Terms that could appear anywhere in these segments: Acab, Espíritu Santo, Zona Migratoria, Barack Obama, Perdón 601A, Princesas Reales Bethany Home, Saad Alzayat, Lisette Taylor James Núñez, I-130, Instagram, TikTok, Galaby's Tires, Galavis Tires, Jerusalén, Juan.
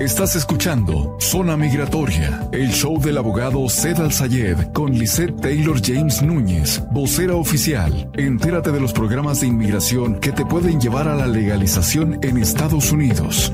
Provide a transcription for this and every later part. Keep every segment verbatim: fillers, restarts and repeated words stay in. Estás escuchando Zona Migratoria, el show del abogado Saad Alzayat con Lisette Taylor James Núñez, vocera oficial. Entérate de los programas de inmigración que te pueden llevar a la legalización en Estados Unidos.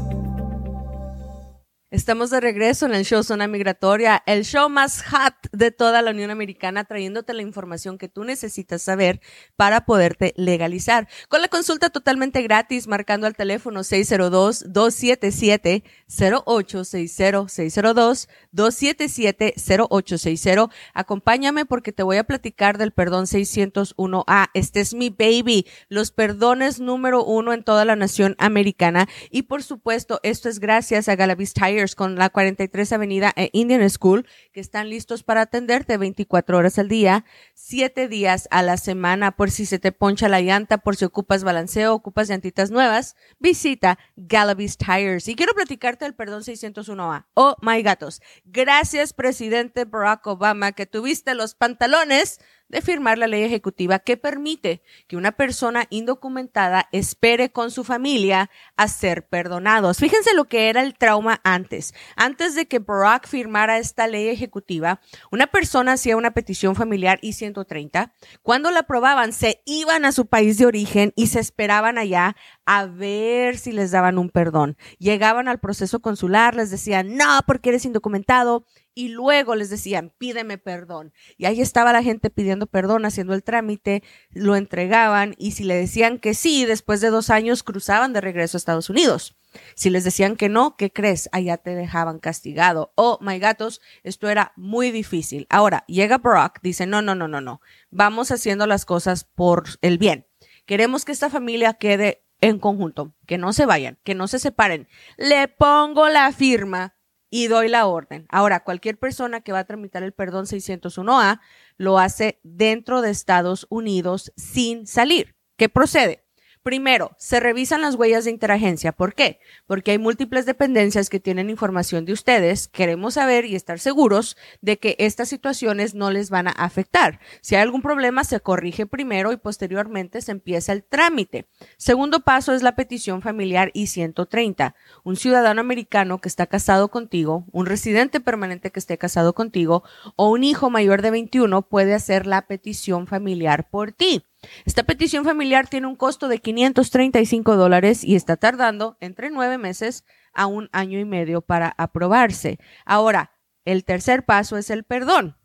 Estamos de regreso en el show Zona Migratoria, el show más hot de toda la Unión Americana, trayéndote la información que tú necesitas saber para poderte legalizar. Con la consulta totalmente gratis, marcando al teléfono seis cero dos, dos siete siete, cero ocho seis cero, seis cero dos, dos siete siete, cero ocho seis cero. Acompáñame porque te voy a platicar del perdón seiscientos uno A. Este es mi baby, los perdones número uno en toda la nación americana. Y por supuesto, esto es gracias a Galavis Tires, con la cuarenta y tres Avenida e Indian School, que están listos para atenderte veinticuatro horas al día, siete días a la semana, por si se te poncha la llanta, por si ocupas balanceo, ocupas llantitas nuevas, visita Galaby's Tires. Y quiero platicarte del perdón seiscientos uno A. Oh, my gatos. Gracias, presidente Barack Obama, que tuviste los pantalones de firmar la ley ejecutiva que permite que una persona indocumentada espere con su familia a ser perdonados. Fíjense lo que era el trauma antes. Antes de que Barack firmara esta ley ejecutiva, una persona hacía una petición familiar I ciento treinta. Cuando la aprobaban, se iban a su país de origen y se esperaban allá a ver si les daban un perdón. Llegaban al proceso consular, les decían, no, porque eres indocumentado. Y luego les decían, pídeme perdón. Y ahí estaba la gente pidiendo perdón, haciendo el trámite, lo entregaban y si le decían que sí, después de dos años cruzaban de regreso a Estados Unidos. Si les decían que no, ¿qué crees? Allá te dejaban castigado. Oh, my gatos, esto era muy difícil. Ahora, llega Barack, dice, no, no, no, no, no. Vamos haciendo las cosas por el bien. Queremos que esta familia quede en conjunto, que no se vayan, que no se separen. Le pongo la firma y doy la orden. Ahora, cualquier persona que va a tramitar el perdón seiscientos uno A lo hace dentro de Estados Unidos sin salir. ¿Qué procede? Primero, se revisan las huellas de interagencia. ¿Por qué? Porque hay múltiples dependencias que tienen información de ustedes. Queremos saber y estar seguros de que estas situaciones no les van a afectar. Si hay algún problema, se corrige primero y posteriormente se empieza el trámite. Segundo paso es la petición familiar I ciento treinta. Un ciudadano americano que está casado contigo, un residente permanente que esté casado contigo o un hijo mayor de veintiuno puede hacer la petición familiar por ti. Esta petición familiar tiene un costo de quinientos treinta y cinco dólares y está tardando entre nueve meses a un año y medio para aprobarse. Ahora, el tercer paso es el perdón.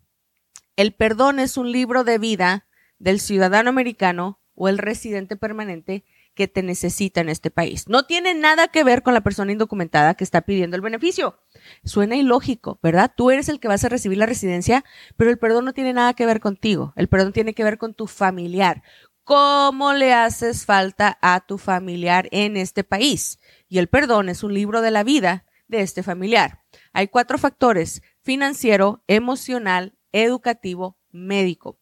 El perdón es un libro de vida del ciudadano americano o el residente permanente que te necesita en este país. No tiene nada que ver con la persona indocumentada que está pidiendo el beneficio. Suena ilógico, ¿verdad? Tú eres el que vas a recibir la residencia, pero el perdón no tiene nada que ver contigo. El perdón tiene que ver con tu familiar. ¿Cómo le haces falta a tu familiar en este país? Y el perdón es un libro de la vida de este familiar. Hay cuatro factores: financiero, emocional, educativo, médico.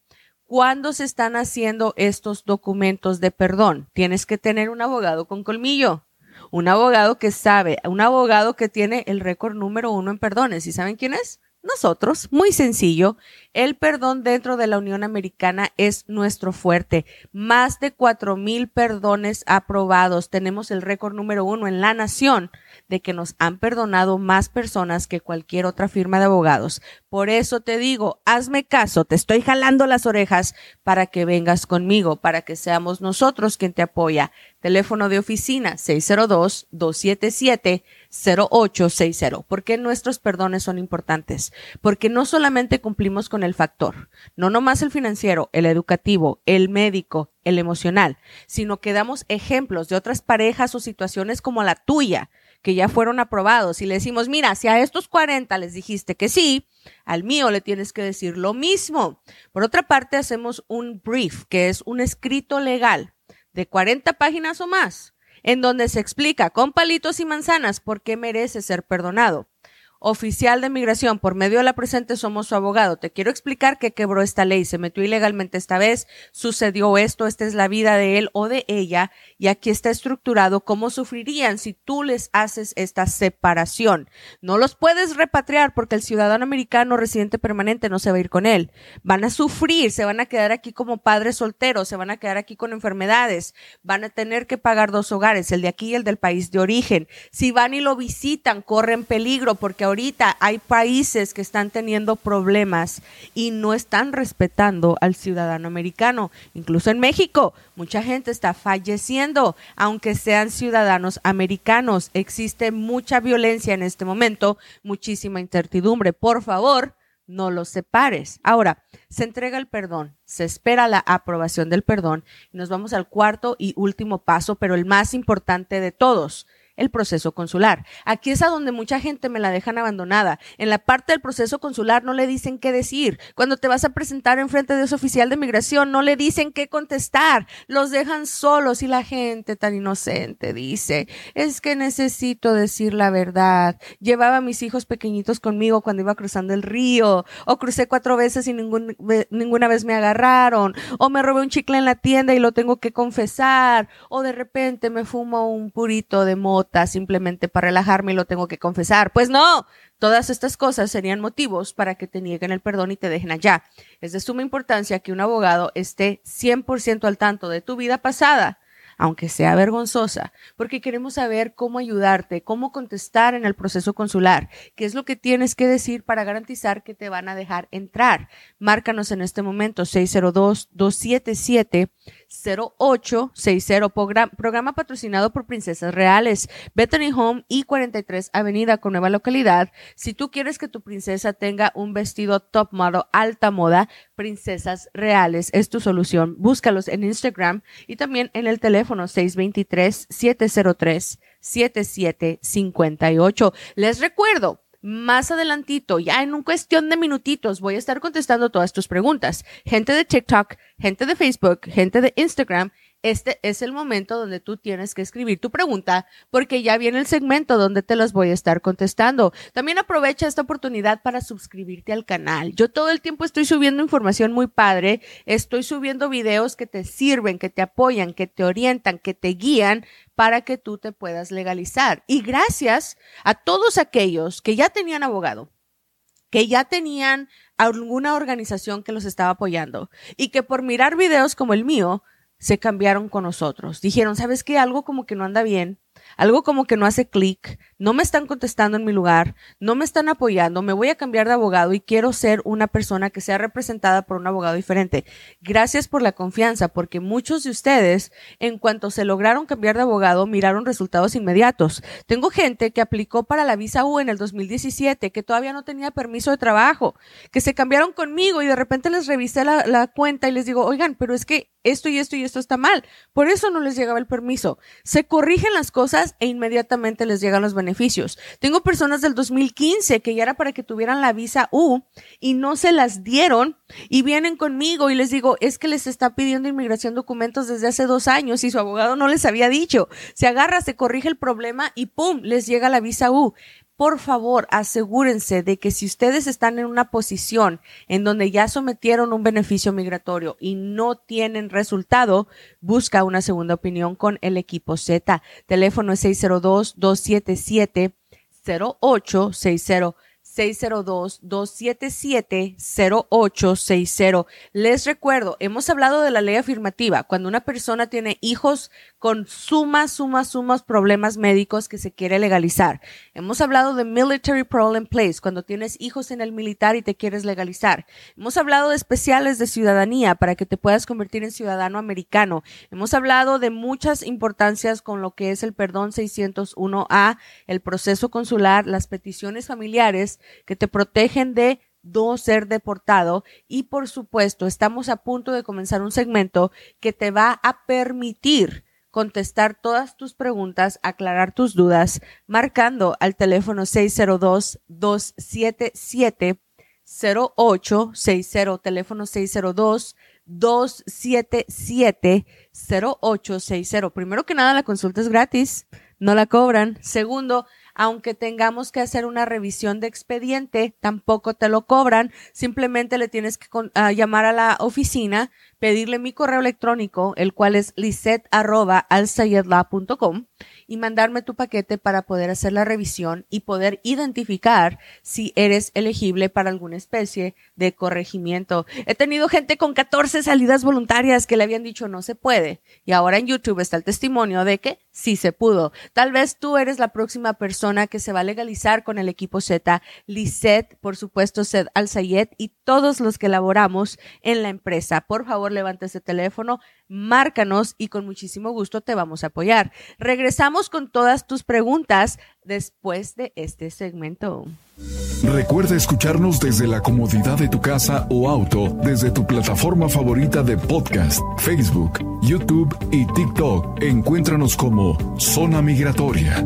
¿Cuándo se están haciendo estos documentos de perdón? Tienes que tener un abogado con colmillo, un abogado que sabe, un abogado que tiene el récord número uno en perdones. ¿Y saben quién es? Nosotros. Muy sencillo. El perdón dentro de la Unión Americana es nuestro fuerte. Más de cuatro mil perdones aprobados. Tenemos el récord número uno en la nación de que nos han perdonado más personas que cualquier otra firma de abogados. Por eso te digo, hazme caso, te estoy jalando las orejas para que vengas conmigo, para que seamos nosotros quien te apoya. Teléfono de oficina seis cero dos, dos siete siete, cero ocho seis cero. ¿Por qué nuestros perdones son importantes? Porque no solamente cumplimos con el factor, no nomás el financiero, el educativo, el médico, el emocional, sino que damos ejemplos de otras parejas o situaciones como la tuya, que ya fueron aprobados y le decimos, mira, si a estos cuarenta les dijiste que sí, al mío le tienes que decir lo mismo. Por otra parte, hacemos un brief, que es un escrito legal de cuarenta páginas o más, en donde se explica con palitos y manzanas por qué merece ser perdonado. oficial de migración, por medio de la presente somos su abogado. Te quiero explicar que quebró esta ley, se metió ilegalmente esta vez, sucedió esto, esta es la vida de él o de ella, y aquí está estructurado cómo sufrirían si tú les haces esta separación. No los puedes repatriar porque el ciudadano americano residente permanente no se va a ir con él. Van a sufrir, se van a quedar aquí como padres solteros, se van a quedar aquí con enfermedades, van a tener que pagar dos hogares, el de aquí y el del país de origen. Si van y lo visitan, corren peligro porque ahorita hay países que están teniendo problemas y no están respetando al ciudadano americano. Incluso en México, mucha gente está falleciendo, aunque sean ciudadanos americanos. Existe mucha violencia en este momento, muchísima incertidumbre. Por favor, no los separes. Ahora, se entrega el perdón, se espera la aprobación del perdón. Nos vamos al cuarto y último paso, pero el más importante de todos, el proceso consular. Aquí es a donde mucha gente me la dejan abandonada. En la parte del proceso consular no le dicen qué decir. Cuando te vas a presentar en frente de ese oficial de migración, no le dicen qué contestar. Los dejan solos y la gente tan inocente dice, es que necesito decir la verdad. Llevaba a mis hijos pequeñitos conmigo cuando iba cruzando el río, o crucé cuatro veces y ningún, ninguna vez me agarraron, o me robé un chicle en la tienda y lo tengo que confesar, o de repente me fumo un purito de mota simplemente para relajarme y lo tengo que confesar. Pues no, todas estas cosas serían motivos para que te nieguen el perdón y te dejen allá. Es de suma importancia que un abogado esté cien por ciento al tanto de tu vida pasada, aunque sea vergonzosa, porque queremos saber cómo ayudarte, cómo contestar en el proceso consular, qué es lo que tienes que decir para garantizar que te van a dejar entrar. Márcanos en este momento, seis cero dos, dos siete siete, cero ocho seis cero, programa, programa patrocinado por Princesas Reales, Bethany Home y cuarenta y tres Avenida con nueva localidad. Si tú quieres que tu princesa tenga un vestido top model, alta moda, Princesas Reales es tu solución. Búscalos en Instagram y también en el teléfono seis dos tres, siete cero tres, siete siete cinco ocho. Les recuerdo, más adelantito, ya en un cuestión de minutitos, voy a estar contestando todas tus preguntas. Gente de TikTok, gente de Facebook, gente de Instagram, este es el momento donde tú tienes que escribir tu pregunta porque ya viene el segmento donde te las voy a estar contestando. También aprovecha esta oportunidad para suscribirte al canal. Yo todo el tiempo estoy subiendo información muy padre, estoy subiendo videos que te sirven, que te apoyan, que te orientan, que te guían para que tú te puedas legalizar. Y gracias a todos aquellos que ya tenían abogado, que ya tenían alguna organización que los estaba apoyando y que por mirar videos como el mío, se cambiaron con nosotros. Dijeron, ¿sabes qué? Algo como que no anda bien, algo como que no hace clic, no me están contestando en mi lugar, no me están apoyando, me voy a cambiar de abogado y quiero ser una persona que sea representada por un abogado diferente. Gracias por la confianza, porque muchos de ustedes, en cuanto se lograron cambiar de abogado, miraron resultados inmediatos. Tengo gente que aplicó para la visa U en el dos mil diecisiete, que todavía no tenía permiso de trabajo, que se cambiaron conmigo y de repente les revisé la, la cuenta y les digo, oigan, pero es que esto y esto y esto está mal, por eso no les llegaba el permiso. Se corrigen las cosas e inmediatamente les llegan los beneficios. Tengo personas del dos mil quince que ya era para que tuvieran la visa U y no se las dieron y vienen conmigo y les digo, es que les está pidiendo inmigración documentos desde hace dos años y su abogado no les había dicho. Se agarra, se corrige el problema y ¡pum!, les llega la visa U. Por favor, asegúrense de que si ustedes están en una posición en donde ya sometieron un beneficio migratorio y no tienen resultado, busca una segunda opinión con el equipo Z. Teléfono es seis cero dos, dos siete siete, cero ocho seis cero. seis cero dos, dos siete siete, cero ocho seis cero. Les recuerdo, hemos hablado de la ley afirmativa. Cuando una persona tiene hijos con sumas, sumas, sumas problemas médicos que se quiere legalizar. Hemos hablado de Military Parole in Place, cuando tienes hijos en el militar y te quieres legalizar. Hemos hablado de especiales de ciudadanía para que te puedas convertir en ciudadano americano. Hemos hablado de muchas importancias con lo que es el perdón seiscientos uno A, el proceso consular, las peticiones familiares que te protegen de no ser deportado y, por supuesto, estamos a punto de comenzar un segmento que te va a permitir contestar todas tus preguntas, aclarar tus dudas, marcando al teléfono seis cero dos, dos siete siete, cero ocho seis cero, teléfono seis cero dos, dos siete siete, cero ocho seis cero. Primero que nada, la consulta es gratis, no la cobran. Segundo, aunque tengamos que hacer una revisión de expediente, tampoco te lo cobran. Simplemente le tienes que con, uh, llamar a la oficina, pedirle mi correo electrónico, el cual es lisette arroba alsayedla punto com, y mandarme tu paquete para poder hacer la revisión y poder identificar si eres elegible para alguna especie de corregimiento. He tenido gente con catorce salidas voluntarias que le habían dicho no se puede, y ahora en YouTube está el testimonio de que sí se pudo. Tal vez tú eres la próxima persona que se va a legalizar con el equipo Z, Lisette, por supuesto, Saad Alzayat y todos los que laboramos en la empresa. Por favor, levanta ese teléfono, márcanos y con muchísimo gusto te vamos a apoyar. Regresamos con todas tus preguntas después de este segmento. Recuerda escucharnos desde la comodidad de tu casa o auto, desde tu plataforma favorita de podcast, Facebook, YouTube y TikTok. Encuéntranos como Zona Migratoria.